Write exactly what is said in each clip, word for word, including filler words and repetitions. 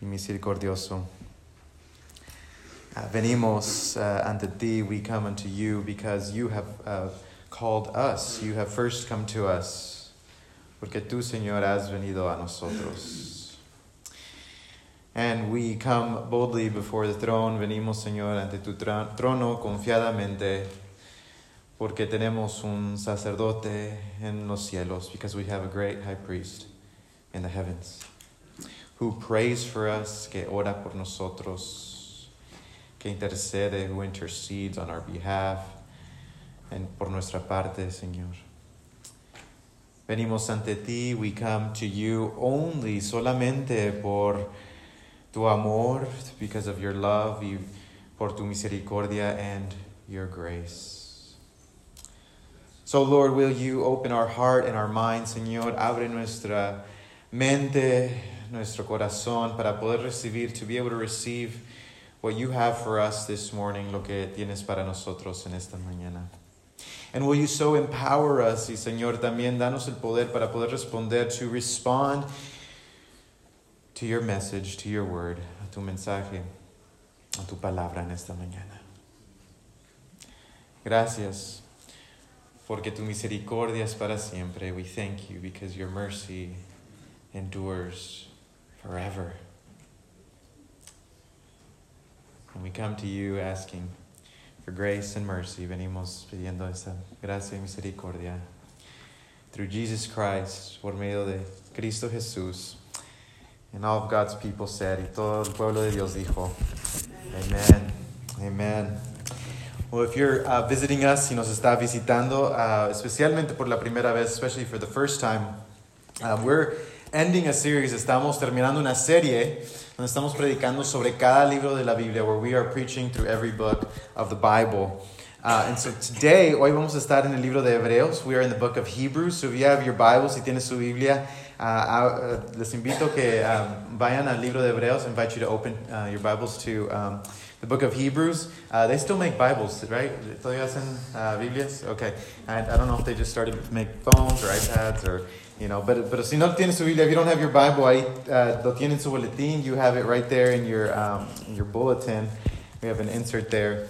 y misericordioso. Uh, venimos uh, ante ti, we come unto you, because you have uh, called us, you have first come to us, porque tú, Señor, has venido a nosotros. And we come boldly before the throne, venimos, Señor, ante tu trono confiadamente, porque tenemos un sacerdote en los cielos, because we have a great high priest in the heavens, who prays for us, que ora por nosotros, que intercede, who intercedes on our behalf and por nuestra parte, Señor. Venimos ante ti, we come to you only, solamente por tu amor, because of your love, y por tu misericordia and your grace. So, Lord, will you open our heart and our mind, Señor, abre nuestra mente, nuestro corazón, para poder recibir, to be able to receive what you have for us this morning, lo que tienes para nosotros en esta mañana. And will you so empower us, y Señor, también danos el poder para poder responder, to respond to your message, to your word, a tu mensaje, a tu palabra en esta mañana. Gracias, porque tu misericordia es para siempre. We thank you, because your mercy endures forever. And we come to you asking for grace and mercy. Venimos pidiendo esa gracia y misericordia. Through Jesus Christ, por medio de Cristo Jesús. And all of God's people said, y todo el pueblo de Dios dijo, Amen. Amen. Well, if you're uh, visiting us, si nos está visitando, uh, especialmente por la primera vez, especially for the first time, uh, we're ending a series, estamos terminando una serie donde estamos predicando sobre cada libro de la Biblia, where we are preaching through every book of the Bible. Uh, and so today, hoy vamos a estar en el libro de Hebreos. We are in the book of Hebrews. So if you have your Bible, si tienes su Biblia, uh, uh, les invito que um, vayan al libro de Hebreos. I invite you to open uh, your Bibles to um, the book of Hebrews. Uh, they still make Bibles, right? ¿Todavía hacen uh, Biblias? Okay. And I don't know if they just started to make phones or iPads or... You know, but pero si no tienes su Biblia, if you don't have your Bible, ahí uh, lo tienen su boletín. You have it right there in your um, in your bulletin. We have an insert there.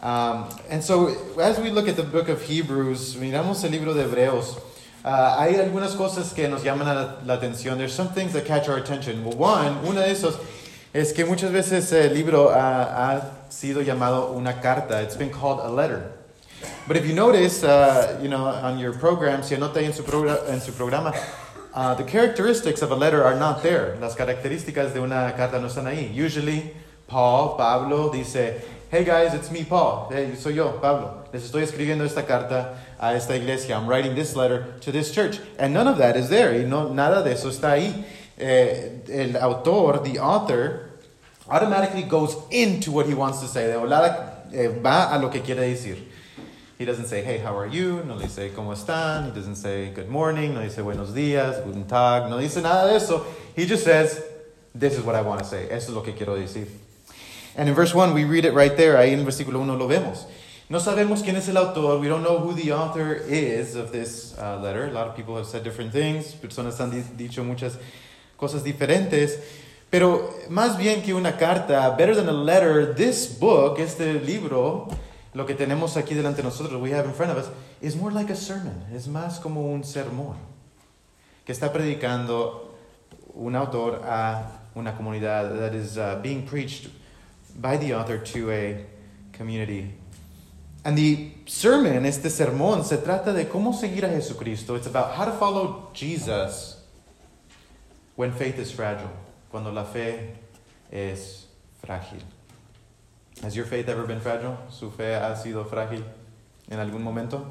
Um, and so, as we look at the book of Hebrews, miramos el libro de Hebreos. Uh, hay algunas cosas que nos llaman la, la atención. There's some things that catch our attention. Well, one, una de esos es que muchas veces el libro uh, ha sido llamado una carta. It's been called a letter. But if you notice, uh, you know, on your program, si anota en su, progr- en su programa, uh, the characteristics of a letter are not there. Las características de una carta no están ahí. Usually, Paul, Pablo, dice, hey guys, it's me, Paul. Hey, soy yo, Pablo. Les estoy escribiendo esta carta a esta iglesia. I'm writing this letter to this church. And none of that is there. Y no, nada de eso está ahí. Eh, el autor, the author, automatically goes into what he wants to say. De volada eh, va a lo que quiere decir. He doesn't say, hey, how are you? No le dice, ¿cómo están? He doesn't say, good morning. No le dice, buenos días, guten tag. No dice nada de eso. He just says, this is what I want to say. Eso es lo que quiero decir. And in verse one, we read it right there. Ahí en versículo uno lo vemos. No sabemos quién es el autor. We don't know who the author is of this uh, letter. A lot of people have said different things. Personas han dicho muchas cosas diferentes. Pero más bien que una carta, better than a letter, this book, este libro... Lo que tenemos aquí delante de nosotros, we have in front of us, is more like a sermon. Es más como un sermón que está predicando un autor a una comunidad, that is uh, being preached by the author to a community. And the sermon, este sermón, se trata de cómo seguir a Jesucristo. It's about how to follow Jesus when faith is fragile. Cuando la fe es frágil. Has your faith ever been fragile? ¿Su fe ha sido frágil en algún momento?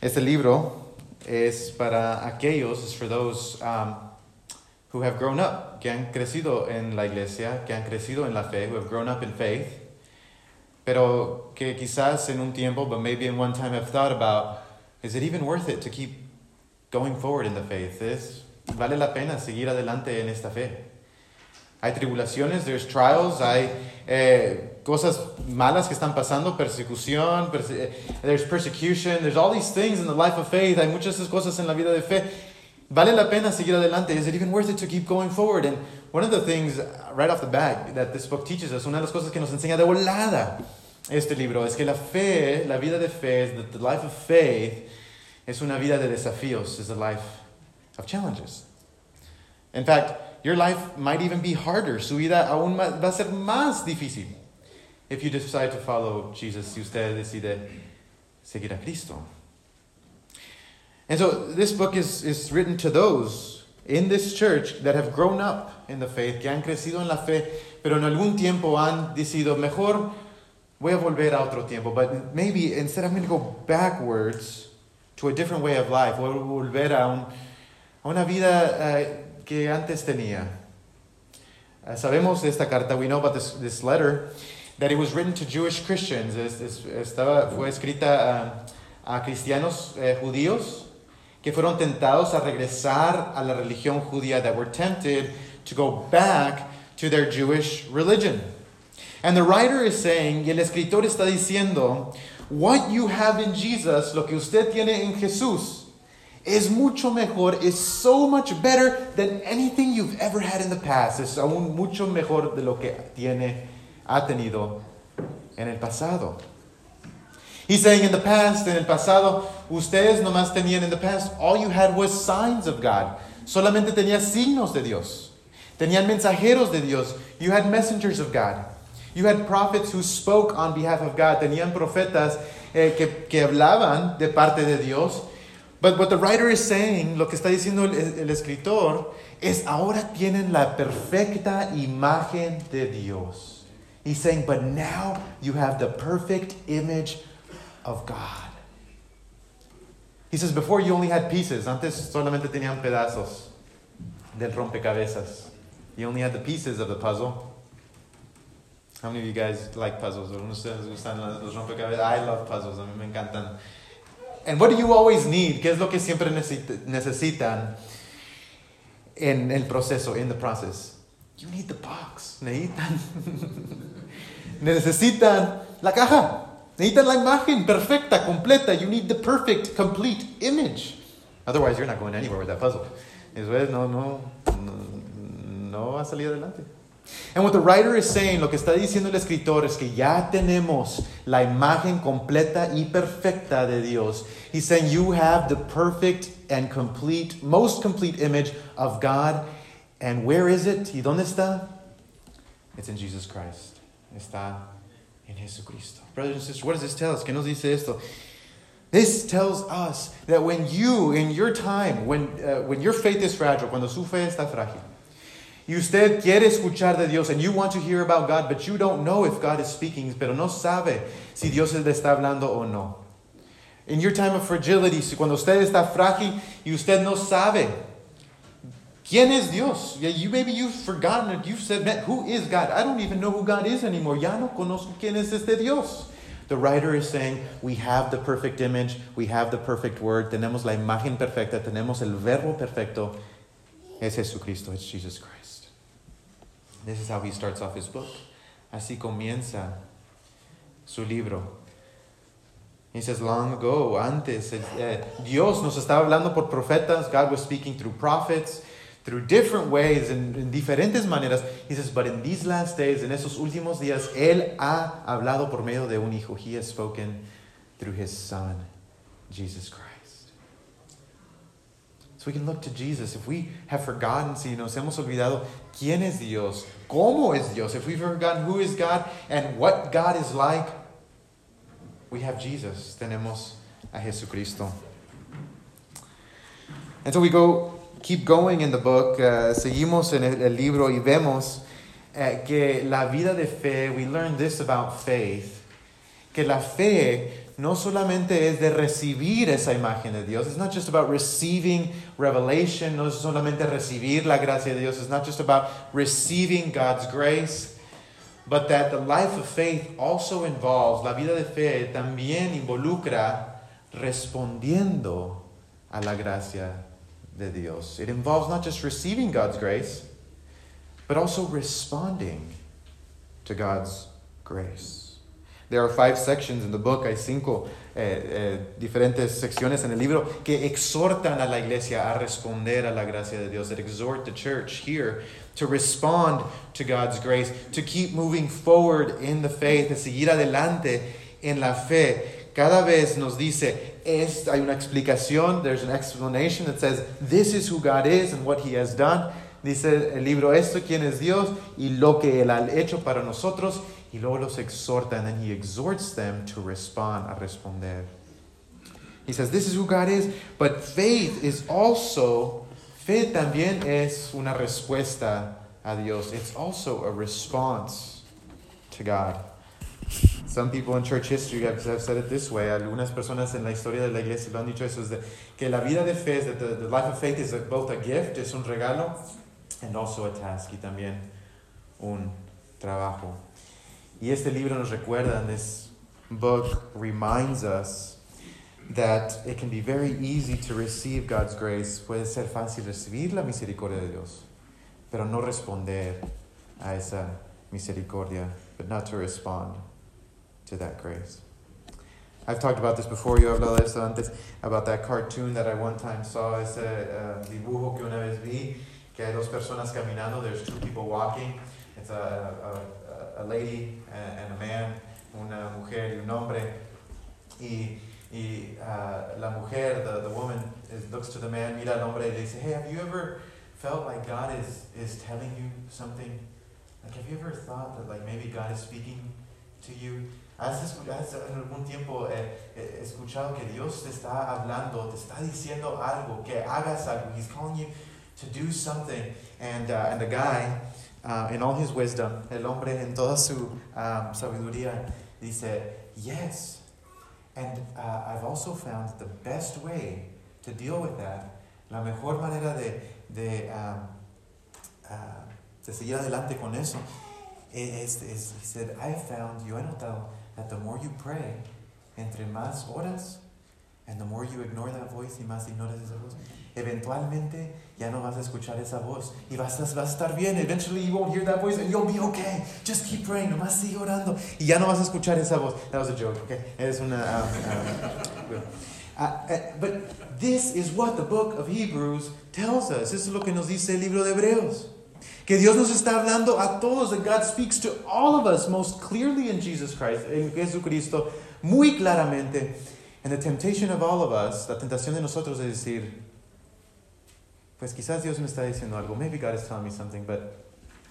Este libro es para aquellos, is for those um, who have grown up, que han crecido en la iglesia, que han crecido en la fe, who have grown up in faith, pero que quizás en un tiempo, but maybe in one time have thought about, is it even worth it to keep going forward in the faith? ¿Es, ¿Vale la pena seguir adelante en esta fe? Hay tribulaciones, there's trials, hay eh, cosas malas que están pasando, persecución, perse- there's persecution, there's all these things in the life of faith, hay muchas cosas en la vida de fe vale la pena seguir adelante? Is it even worth it to keep going forward? And one of the things right off the bat that this book teaches us, una de las cosas que nos enseña de volada este libro, es que la fe, la vida de fe, the life of faith, es una vida de desafíos, is a life of challenges. In fact, your life might even be harder. Su vida aún va a ser más difícil if you decide to follow Jesus, si usted decide seguir a Cristo. And so this book is, is written to those in this church that have grown up in the faith, que han crecido en la fe, pero en algún tiempo han decidido, mejor voy a volver a otro tiempo. But maybe instead I'm going to go backwards to a different way of life. Voy a volver a, un, a una vida uh, que antes tenía. Uh, sabemos de esta carta, we know about this, this letter, that it was written to Jewish Christians. Es, es, estaba, fue escrita uh, a cristianos eh, judíos, que fueron tentados a regresar a la religión judía, that were tempted to go back to their Jewish religion. And the writer is saying, y el escritor está diciendo, what you have in Jesus, lo que usted tiene en Jesús, es mucho mejor, is so much better than anything you've ever had in the past. Es aún mucho mejor de lo que tiene, ha tenido en el pasado. He's saying in the past, en el pasado, ustedes nomás tenían, in the past, all you had was signs of God. Solamente tenían signos de Dios. Tenían mensajeros de Dios. You had messengers of God. You had prophets who spoke on behalf of God. Tenían profetas eh, que, que hablaban de parte de Dios. But what the writer is saying, lo que está diciendo el, el escritor, es ahora tienen la perfecta imagen de Dios. He's saying, but now you have the perfect image of God. He says, before you only had pieces. Antes solamente tenían pedazos del rompecabezas. You only had the pieces of the puzzle. How many of you guys like puzzles? I love puzzles. A mí me encantan. And what do you always need? ¿Qué es lo que siempre necesitan en el proceso, in the process? You need the box. Necesitan. Necesitan la caja. Necesitan la imagen perfecta, completa. You need the perfect, complete image. Otherwise, you're not going anywhere with that puzzle. Eso es, no, no, no, no va a salir adelante. And what the writer is saying, lo que está diciendo el escritor, es que ya tenemos la imagen completa y perfecta de Dios. He's saying you have the perfect and complete, most complete image of God. And where is it? ¿Y dónde está? It's in Jesus Christ. Está in Jesucristo. Brothers and sisters, what does this tell us? ¿Qué nos dice esto? This tells us that when you, in your time, when uh, when your faith is fragile, cuando su fe está frágil, y usted quiere escuchar de Dios, and you want to hear about God, but you don't know if God is speaking, pero no sabe si Dios le está hablando o no. In your time of fragility, cuando usted está frágil y usted no sabe ¿quién es Dios? You, maybe you've forgotten it. You've said, man, who is God? I don't even know who God is anymore. Ya no conozco quién es este Dios. The writer is saying, we have the perfect image. We have the perfect word. Tenemos la imagen perfecta. Tenemos el verbo perfecto. Es Jesucristo. It's Jesus Christ. This is how he starts off his book. Así comienza su libro. He says, long ago, antes, eh, Dios nos estaba hablando por profetas. God was speaking through prophets, through different ways, in, in diferentes maneras. He says, but in these last days, en esos últimos días, Él ha hablado por medio de un hijo. He has spoken through His Son, Jesus Christ. So we can look to Jesus. If we have forgotten, si nos hemos olvidado, ¿quién es Dios? ¿Cómo es Dios? If we've forgotten who is God and what God is like, we have Jesus. Tenemos a Jesucristo. And so we go... Keep going in the book. Uh, seguimos en el, el libro y vemos uh, que la vida de fe, we learned this about faith, que la fe no solamente es de recibir esa imagen de Dios. It's not just about receiving revelation. No es solamente recibir la gracia de Dios. It's not just about receiving God's grace. But that the life of faith also involves, la vida de fe también involucra respondiendo a la gracia de Dios. It involves not just receiving God's grace, but also responding to God's grace. There are five sections in the book, hay cinco eh, eh, diferentes secciones en el libro que exhortan a la iglesia a responder a la gracia de Dios, that exhort the church here to respond to God's grace, to keep moving forward in the faith, de seguir adelante en la fe. Cada vez nos dice, es, hay una explicación, there's an explanation that says, this is who God is and what He has done. Dice el libro esto, quién es Dios y lo que Él ha hecho para nosotros. Y luego los exhorta, and then He exhorts them to respond, a responder. He says, this is who God is, but faith is also, fe también es una respuesta a Dios. It's also a response to God. Some people in church history have said it this way. Algunas personas en la historia de la iglesia lo han dicho eso, es de, que la vida de fe, that the, the life of faith is both a gift, es un regalo, and also a task, y también un trabajo. Y este libro nos recuerda, and this book reminds us, that it can be very easy to receive God's grace. Puede ser fácil recibir la misericordia de Dios, pero no responder a esa misericordia, but not to respond to that grace. I've talked about this before, yo he hablado de esto antes, about that cartoon that I one time saw, ese uh, dibujo que una vez vi, que hay dos personas caminando, there's two people walking, it's a, a, a lady and a man, una mujer y un hombre, y, y uh, la mujer, the, the woman, is, looks to the man, mira al hombre y le dice, hey, have you ever felt like God is, is telling you something? Like, have you ever thought that like maybe God is speaking to you? ¿Has escuchado en algún tiempo eh, eh, escuchado que Dios te está hablando, te está diciendo algo, que hagas algo? He's calling you to do something. And uh, and the guy, uh, in all his wisdom, el hombre en toda su um, sabiduría, dice, yes. And uh, I've also found that the best way to deal with that, la mejor manera de de um, uh, de seguir adelante con eso, is, is he said, I have found, yo he notado, that the more you pray, entre más oras, and the more you ignore that voice, y más ignoras esa voz, eventualmente ya no vas a escuchar esa voz, y vas a, vas a estar bien, eventually you won't hear that voice, and you'll be okay, just keep praying, nomás sigue orando, y ya no vas a escuchar esa voz. That was a joke, okay? Es una... Um, um, uh, uh, but this is what the book of Hebrews tells us. Eso es lo que nos dice el libro de Hebreos. Que Dios nos está hablando a todos, that God speaks to all of us most clearly in Jesus Christ, en Jesucristo, muy claramente. And the temptation of all of us, la tentación de nosotros de decir, pues quizás Dios me está diciendo algo, maybe God is telling me something, but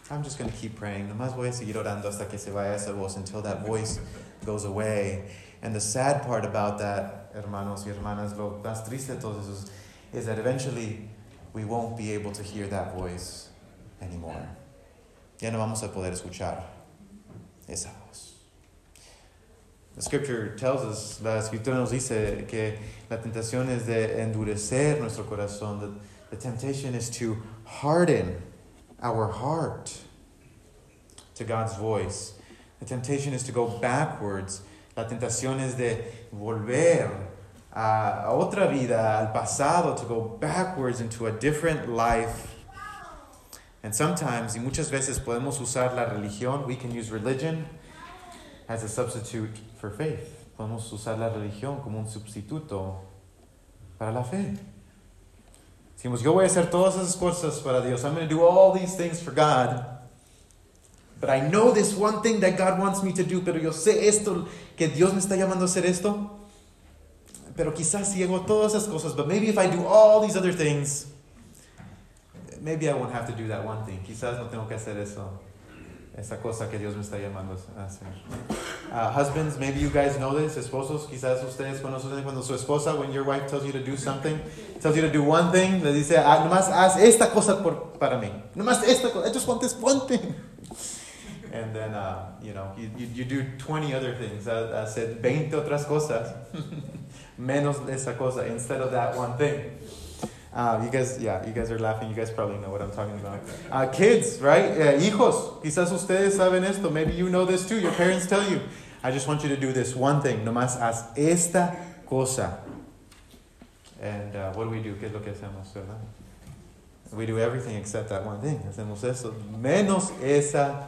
I'm just going to keep praying. Nomás voy a seguir orando hasta que se vaya esa voz, until that voice goes away. And the sad part about that, hermanos y hermanas, lo más triste de todos esos, is that eventually we won't be able to hear that voice anymore. Ya no vamos a poder escuchar esa voz. The scripture tells us, la escritura nos dice que la tentación es de endurecer nuestro corazón. The, the temptation is to harden our heart to God's voice. The temptation is to go backwards. La tentación es de volver a, a otra vida, al pasado, to go backwards into a different life. And sometimes, y muchas veces, podemos usar la religión, we can use religion as a substitute for faith. Podemos usar la religión como un sustituto para la fe. Decimos, yo voy a hacer todas esas cosas para Dios. I'm going to do all these things for God. But I know this one thing that God wants me to do. Pero yo sé esto, que Dios me está llamando a hacer esto. Pero quizás si hago todas esas cosas, but maybe if I do all these other things, maybe I won't have to do that one thing. Quizás no tengo que hacer eso, esa cosa que Dios me está llamando a hacer. Uh, husbands, maybe you guys know this. Esposos, quizás ustedes conocen cuando su esposa, when your wife tells you to do something, tells you to do one thing, le dice, ah, nomás haz esta cosa por, para mí. Nomás esta cosa. Just want this one thing. And then, uh, you know, you, you, you do twenty other things. Hacer uh, veinte otras cosas. Menos esa cosa, instead of that one thing. Uh, you guys, yeah, you guys are laughing. You guys probably know what I'm talking about. Uh, kids, right? Uh, hijos, quizás ustedes saben esto. Maybe you know this too. Your parents tell you, I just want you to do this one thing. Nomás haz esta cosa. And uh, what do we do? ¿Qué es lo que hacemos, verdad? We do everything except that one thing. Hacemos eso. Menos esa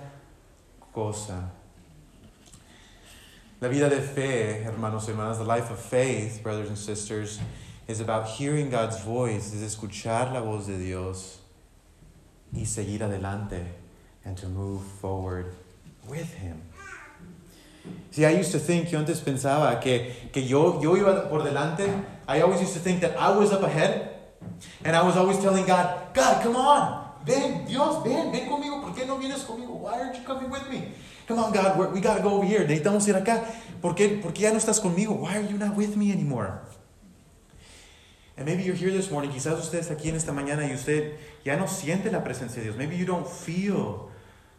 cosa. La vida de fe, hermanos y hermanas, the life of faith, brothers and sisters, is about hearing God's voice, is escuchar la voz de Dios y seguir adelante, and to move forward with Him. See, I used to think, yo antes pensaba que, que yo, yo iba por delante. I always used to think that I was up ahead, and I was always telling God, God, come on, ven, Dios, ven, ven conmigo, ¿por qué no vienes conmigo? Why aren't you coming with me? Come on, God, we're, we got to go over here. Necesitamos ir acá. ¿Por qué, ¿Por qué ya no estás conmigo? Why are you not with me anymore? And maybe you're here this morning. Quizás usted está aquí en esta mañana y usted ya no siente la presencia de Dios. Maybe you don't feel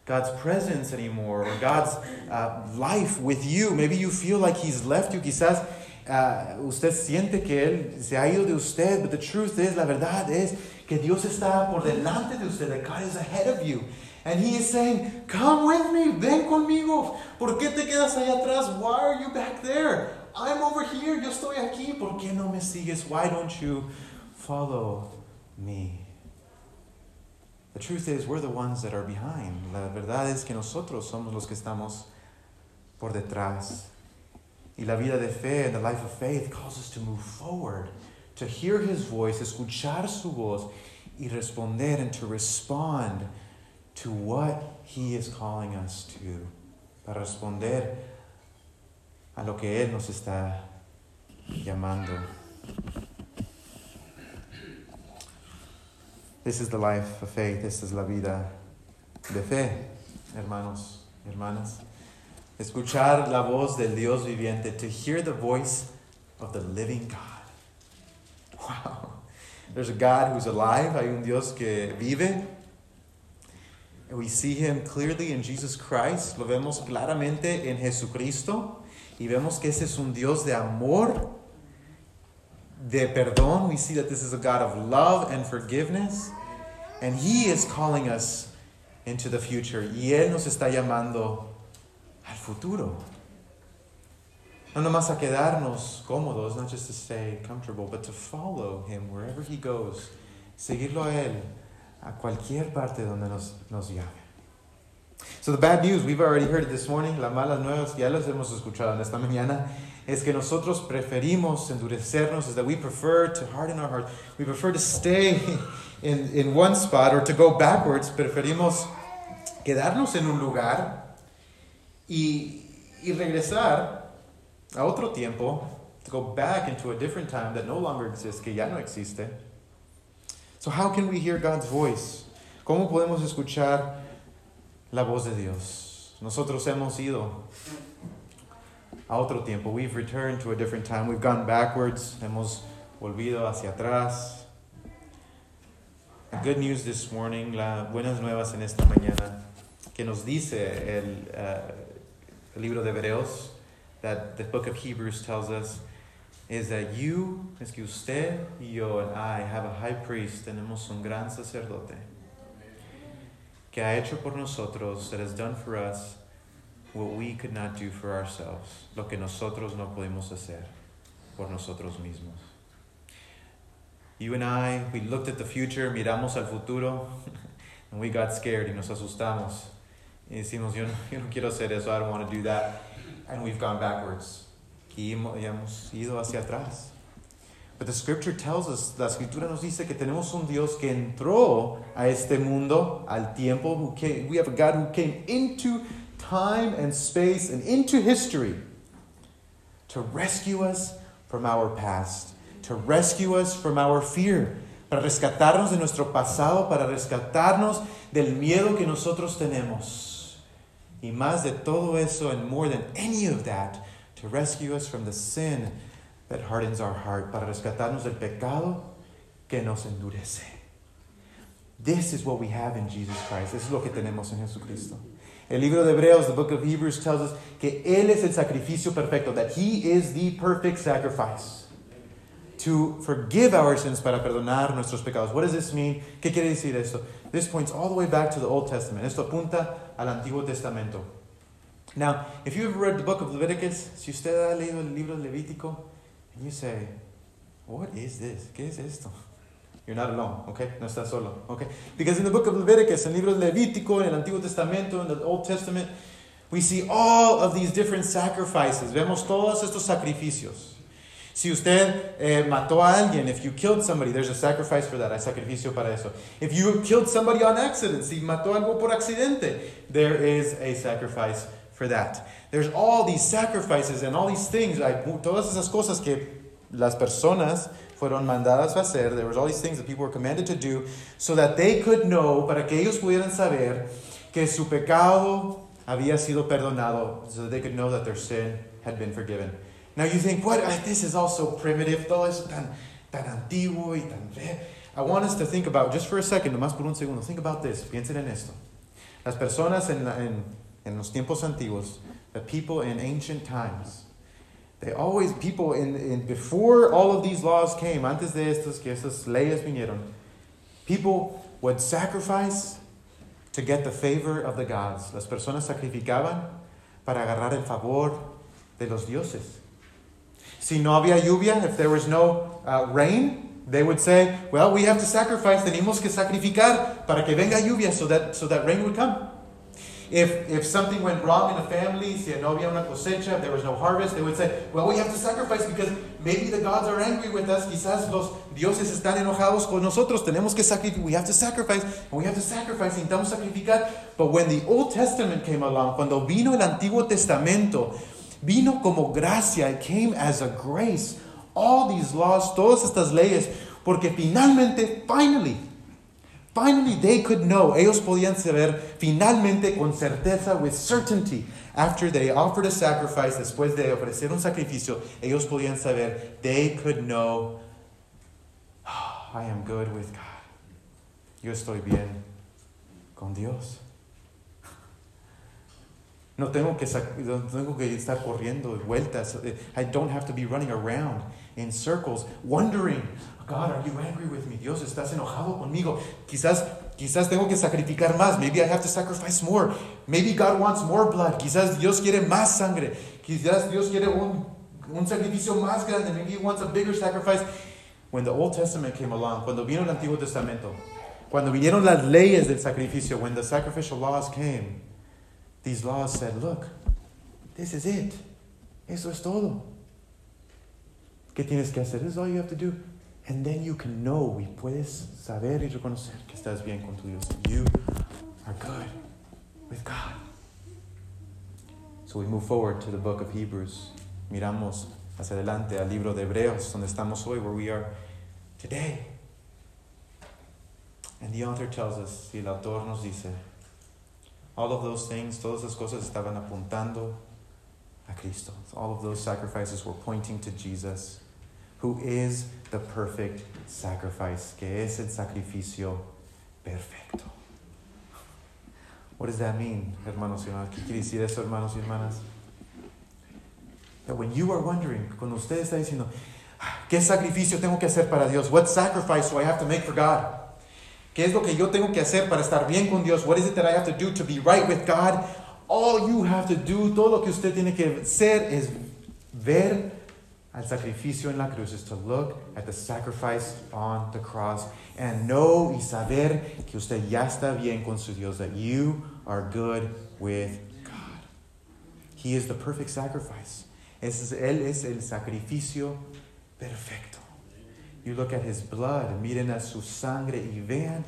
God's presence anymore, or God's uh, life with you. Maybe you feel like He's left you. Quizás uh, usted siente que Él se ha ido de usted. But the truth is, la verdad es que Dios está por delante de usted. That God is ahead of you. And He is saying, come with me, ven conmigo. ¿Por qué te quedas allá atrás? Why are you back there? I'm over here, yo estoy aquí. ¿Por qué no me sigues? Why don't you follow me? The truth is, we're the ones that are behind. La verdad es que nosotros somos los que estamos por detrás. Y la vida de fe, and the life of faith, calls us to move forward, to hear His voice, escuchar su voz, y responder, and to respond to what He is calling us to. Para responder a lo que Él nos está llamando. This is the life of faith. This is la vida de fe, hermanos, hermanas. Escuchar la voz del Dios viviente. To hear the voice of the living God. Wow. There's a God who's alive. Hay un Dios que vive. We see Him clearly in Jesus Christ. Lo vemos claramente en Jesucristo. Y vemos que ese es un Dios de amor, de perdón. We see that this is a God of love and forgiveness. And He is calling us into the future. Y Él nos está llamando al futuro. No nomás a quedarnos cómodos, not just to stay comfortable, but to follow Him wherever He goes. Seguirlo a Él. A cualquier parte donde nos, nos llame. So the bad news, we've already heard it this morning. Las malas nuevas, ya las hemos escuchado en esta mañana. Es que nosotros preferimos endurecernos. Is that we prefer to harden our hearts. We prefer to stay in, in one spot or to go backwards. Preferimos quedarnos en un lugar y, y regresar a otro tiempo. To go back into a different time that no longer exists, que ya no existe. So how can we hear God's voice? ¿Cómo podemos escuchar la voz de Dios? Nosotros hemos ido a otro tiempo. We've returned to a different time. We've gone backwards. Hemos volvido hacia atrás. The good news this morning, las buenas nuevas en esta mañana, que nos dice el, uh, el libro de Hebreos, that the book of Hebrews tells us, is that you, es que usted y yo, and I have a high priest, tenemos un gran sacerdote, que ha hecho por nosotros, that has done for us, what we could not do for ourselves, lo que nosotros no podemos hacer por nosotros mismos. You and I, we looked at the future, miramos al futuro, and we got scared, y nos asustamos, y decimos, yo no, yo no quiero hacer eso, I don't want to do that, and we've gone backwards. Y hemos ido hacia atrás. But the scripture tells us, la escritura nos dice que tenemos un Dios que entró a este mundo, al tiempo. Who came, we have a God who came into time and space and into history to rescue us from our past, to rescue us from our fear, para rescatarnos de nuestro pasado, para rescatarnos del miedo que nosotros tenemos. Y más de todo eso, and more than any of that, to rescue us from the sin that hardens our heart, para rescatarnos del pecado que nos endurece. This is what we have in Jesus Christ. This is lo que tenemos en Jesucristo. El libro de Hebreos, the book of Hebrews, tells us que Él es el sacrificio perfecto, that He is the perfect sacrifice to forgive our sins, para perdonar nuestros pecados. What does this mean? ¿Qué quiere decir esto? This points all the way back to the Old Testament. Esto apunta al Antiguo Testamento. Now, if you've read the book of Leviticus, si usted ha leído el libro de Levítico, and you say, what is this? ¿Qué es esto? You're not alone, okay? No estás solo, okay? Because in the book of Leviticus, en el libro de Levítico, en el Antiguo Testamento, in the Old Testament, we see all of these different sacrifices. Vemos todos estos sacrificios. Si usted eh, mató a alguien, if you killed somebody, there's a sacrifice for that. Hay sacrificio para eso. If you killed somebody on accident, si mató algo por accidente, there is a sacrifice for that. There's all these sacrifices and all these things. Like, todas esas cosas que las personas fueron mandadas a hacer. There was all these things that people were commanded to do so that they could know, para que ellos pudieran saber que su pecado había sido perdonado, so that they could know that their sin had been forgiven. Now you think, what? This is all so primitive. Todo eso tan, tan antiguo y tan viejo. I want us to think about, just for a second, nomás por un segundo, think about this. Piensen en esto. Las personas en, la, en, en los tiempos antiguos, the people in ancient times, they always, people in, in before all of these laws came, antes de estos, que estas leyes vinieron, people would sacrifice to get the favor of the gods. Las personas sacrificaban para agarrar el favor de los dioses. Si no había lluvia, if there was no uh, rain, they would say, well, we have to sacrifice, tenemos que sacrificar para que venga lluvia so that, so that rain would come. If, if something went wrong in a family, si no había una cosecha, if there was no harvest, they would say, well, we have to sacrifice because maybe the gods are angry with us. Quizás los dioses están enojados con nosotros. Tenemos que sacrificar. We have to sacrifice. And we have to sacrifice. Necesitamos sacrificar. But when the Old Testament came along, cuando vino el Antiguo Testamento, vino como gracia. It came as a grace. All these laws, todas estas leyes, porque finalmente, finally, finally they could know. Ellos podían saber finalmente con certeza, with certainty. After they offered a sacrifice, después de ofrecer un sacrificio, ellos podían saber, they could know, oh, I am good with God. Yo estoy bien con Dios. No tengo que, no tengo que estar corriendo vueltas. I don't have to be running around in circles, wondering, God, are you angry with me? Dios, ¿estás enojado conmigo? Quizás, quizás tengo que sacrificar más. Maybe I have to sacrifice more. Maybe God wants more blood. Quizás Dios quiere más sangre. Quizás Dios quiere un, un sacrificio más grande. Maybe He wants a bigger sacrifice. When the Old Testament came along, cuando vino el Antiguo Testamento, cuando vinieron las leyes del sacrificio, when the sacrificial laws came, these laws said, look, this is it. Eso es todo. ¿Qué tienes que hacer? This is all you have to do. And then you can know, y puedes saber y reconocer que estás bien con tu Dios. You are good with God. So we move forward to the book of Hebrews. Miramos hacia adelante al libro de Hebreos, donde estamos hoy, where we are today. And the author tells us, y el autor nos dice, all of those things, todas esas cosas estaban apuntando a Cristo. All of those sacrifices were pointing to Jesus, who is the perfect sacrifice, que es el sacrificio perfecto. What does that mean, hermanos y hermanas? ¿Qué quiere decir eso, hermanos y hermanas? That when you are wondering, cuando usted está diciendo, ¿qué sacrificio tengo que hacer para Dios? What sacrifice do I have to make for God? ¿Qué es lo que yo tengo que hacer para estar bien con Dios? What is it that I have to do to be right with God? All you have to do, todo lo que usted tiene que hacer es ver al sacrificio en la cruz, is to look at the sacrifice on the cross and know y saber que usted ya está bien con su Dios, that you are good with God. He is the perfect sacrifice. Es, él es el sacrificio perfecto. You look at His blood, miren a su sangre y vean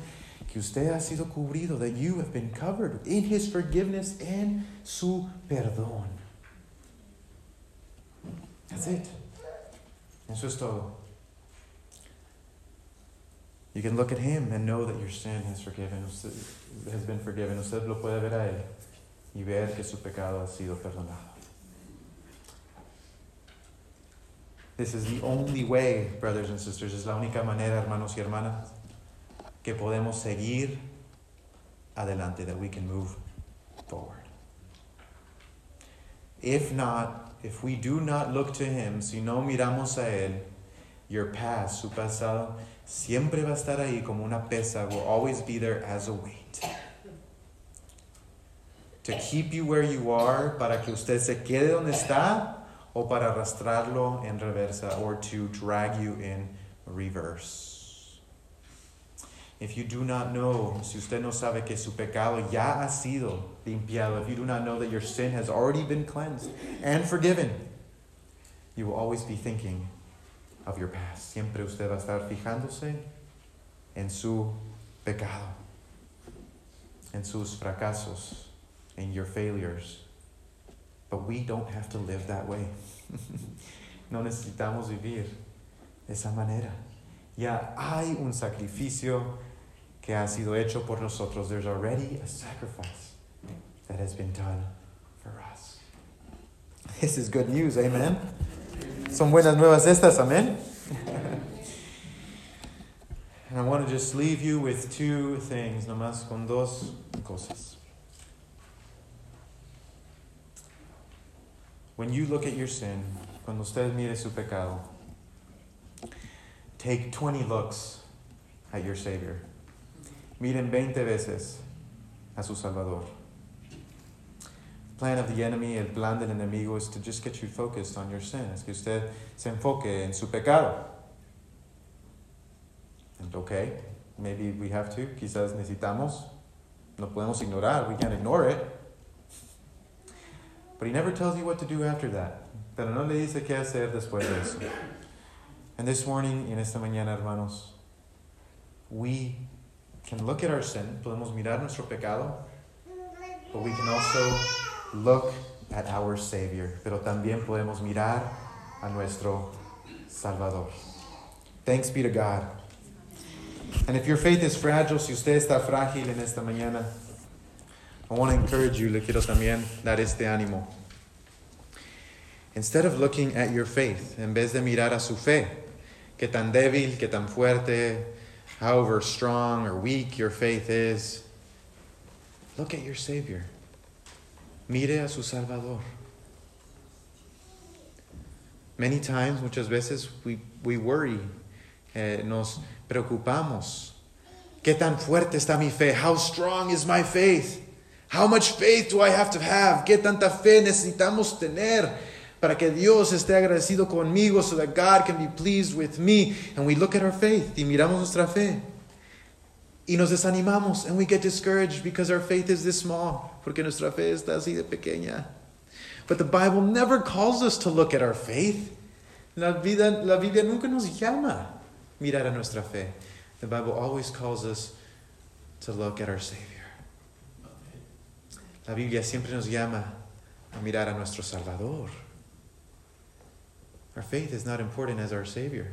que usted ha sido cubrido, that you have been covered in His forgiveness, en su perdón. That's it. Eso es todo. You can look at Him and know that your sin has forgiven, has been forgiven. Usted lo puede ver a Él y ver que su pecado ha sido perdonado. This is the only way, brothers and sisters. Es la única manera, hermanos y hermanas, que podemos seguir adelante, that we can move forward. If not, if we do not look to Him, si no miramos a Él, your past, su pasado, siempre va a estar ahí como una pesa, will always be there as a weight. To keep you where you are, para que usted se quede donde está, o para arrastrarlo en reversa, or to drag you in reverse. If you do not know, si usted no sabe que su pecado ya ha sido limpiado, if you do not know that your sin has already been cleansed and forgiven, you will always be thinking of your past. Siempre usted va a estar fijándose en su pecado, en sus fracasos, in your failures. But we don't have to live that way. No necesitamos vivir de esa manera. Ya hay un sacrificio que ha sido hecho por nosotros. There's already a sacrifice that has been done for us. This is good news, amen? Son buenas nuevas estas, amen? And I want to just leave you with two things, nomás con dos cosas. When you look at your sin, cuando usted mire su pecado, take twenty looks at your Savior. Miren veinte veces a su Salvador. The plan of the enemy, el plan del enemigo, is to just get you focused on your sin. Es que usted se enfoque en su pecado. And okay, maybe we have to, quizás necesitamos, no podemos ignorar, we can't ignore it. But he never tells you what to do after that. Pero no le dice qué hacer después de eso. And this morning, en esta mañana, hermanos, we can look at our sin, podemos mirar nuestro pecado, but we can also look at our Savior. Pero también podemos mirar a nuestro Salvador. Thanks be to God. And if your faith is fragile, si usted está frágil en esta mañana, I want to encourage you, le quiero también dar este ánimo. Instead of looking at your faith, en vez de mirar a su fe, que tan débil, que tan fuerte, however strong or weak your faith is, look at your Savior. Mire a su Salvador. Many times, muchas veces, we, we worry, eh, nos preocupamos. ¿Qué tan fuerte está mi fe? How strong is my faith? How much faith do I have to have? ¿Qué tanta fe necesitamos tener para que Dios esté agradecido conmigo, so that God can be pleased with me? And we look at our faith, y miramos nuestra fe, y nos desanimamos, and we get discouraged because our faith is this small, porque nuestra fe está así de pequeña. But the Bible never calls us to look at our faith. La, vida, la Biblia nunca nos llama mirar a nuestra fe. The Bible always calls us to look at our Savior. La Biblia siempre nos llama a mirar a nuestro Salvador. Our faith is not important as our Savior.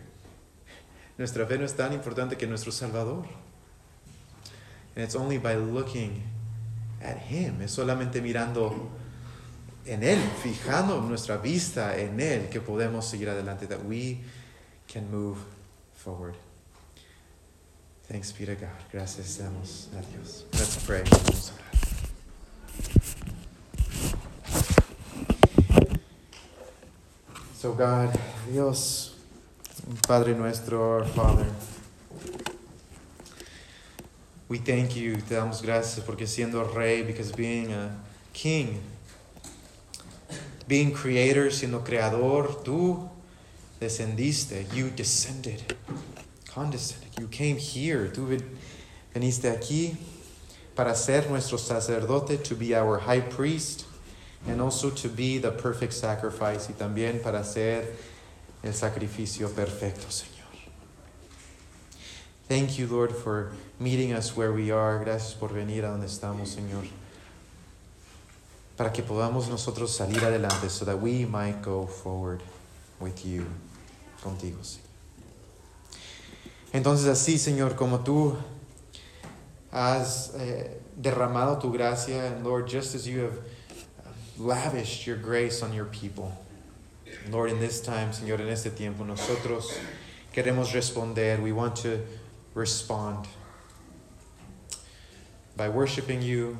Nuestra fe no es tan importante que nuestro Salvador. And it's only by looking at Him, es solamente mirando en Él, fijando nuestra vista en Él, que podemos seguir adelante, that we can move forward. Thanks be to God. Gracias damos a Dios. Let's pray. So God, Dios, Padre nuestro, our Father, we thank you, te damos gracias porque siendo rey, because being a king, being creator, siendo creador, tú descendiste, you descended, condescended, you came here, tú veniste aquí para ser nuestro sacerdote, to be our high priest, and also to be the perfect sacrifice, y también para ser el sacrificio perfecto, Señor. Thank you, Lord, for meeting us where we are. Gracias por venir a donde estamos, Señor, para que podamos nosotros salir adelante, so that we might go forward with you, contigo, Señor. Entonces así, Señor, como tú has eh, derramado tu gracia, and Lord, just as you have lavished your grace on your people, Lord, in this time, Señor, en este tiempo, nosotros queremos responder. We want to respond by worshiping you,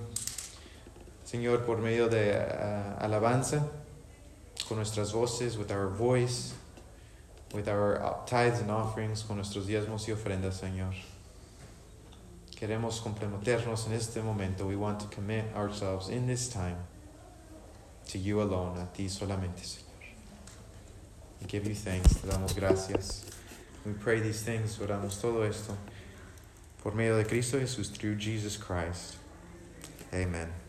Señor, por medio de uh, alabanza, con nuestras voces, with our voice, with our tithes and offerings, con nuestros diezmos y ofrendas, Señor. Queremos comprometernos en este momento. We want to commit ourselves in this time to you alone, a ti solamente, Señor. We give you thanks, te damos gracias. We pray these things, oramos todo esto Por medio de Cristo Jesús, through Jesus Christ. Amen.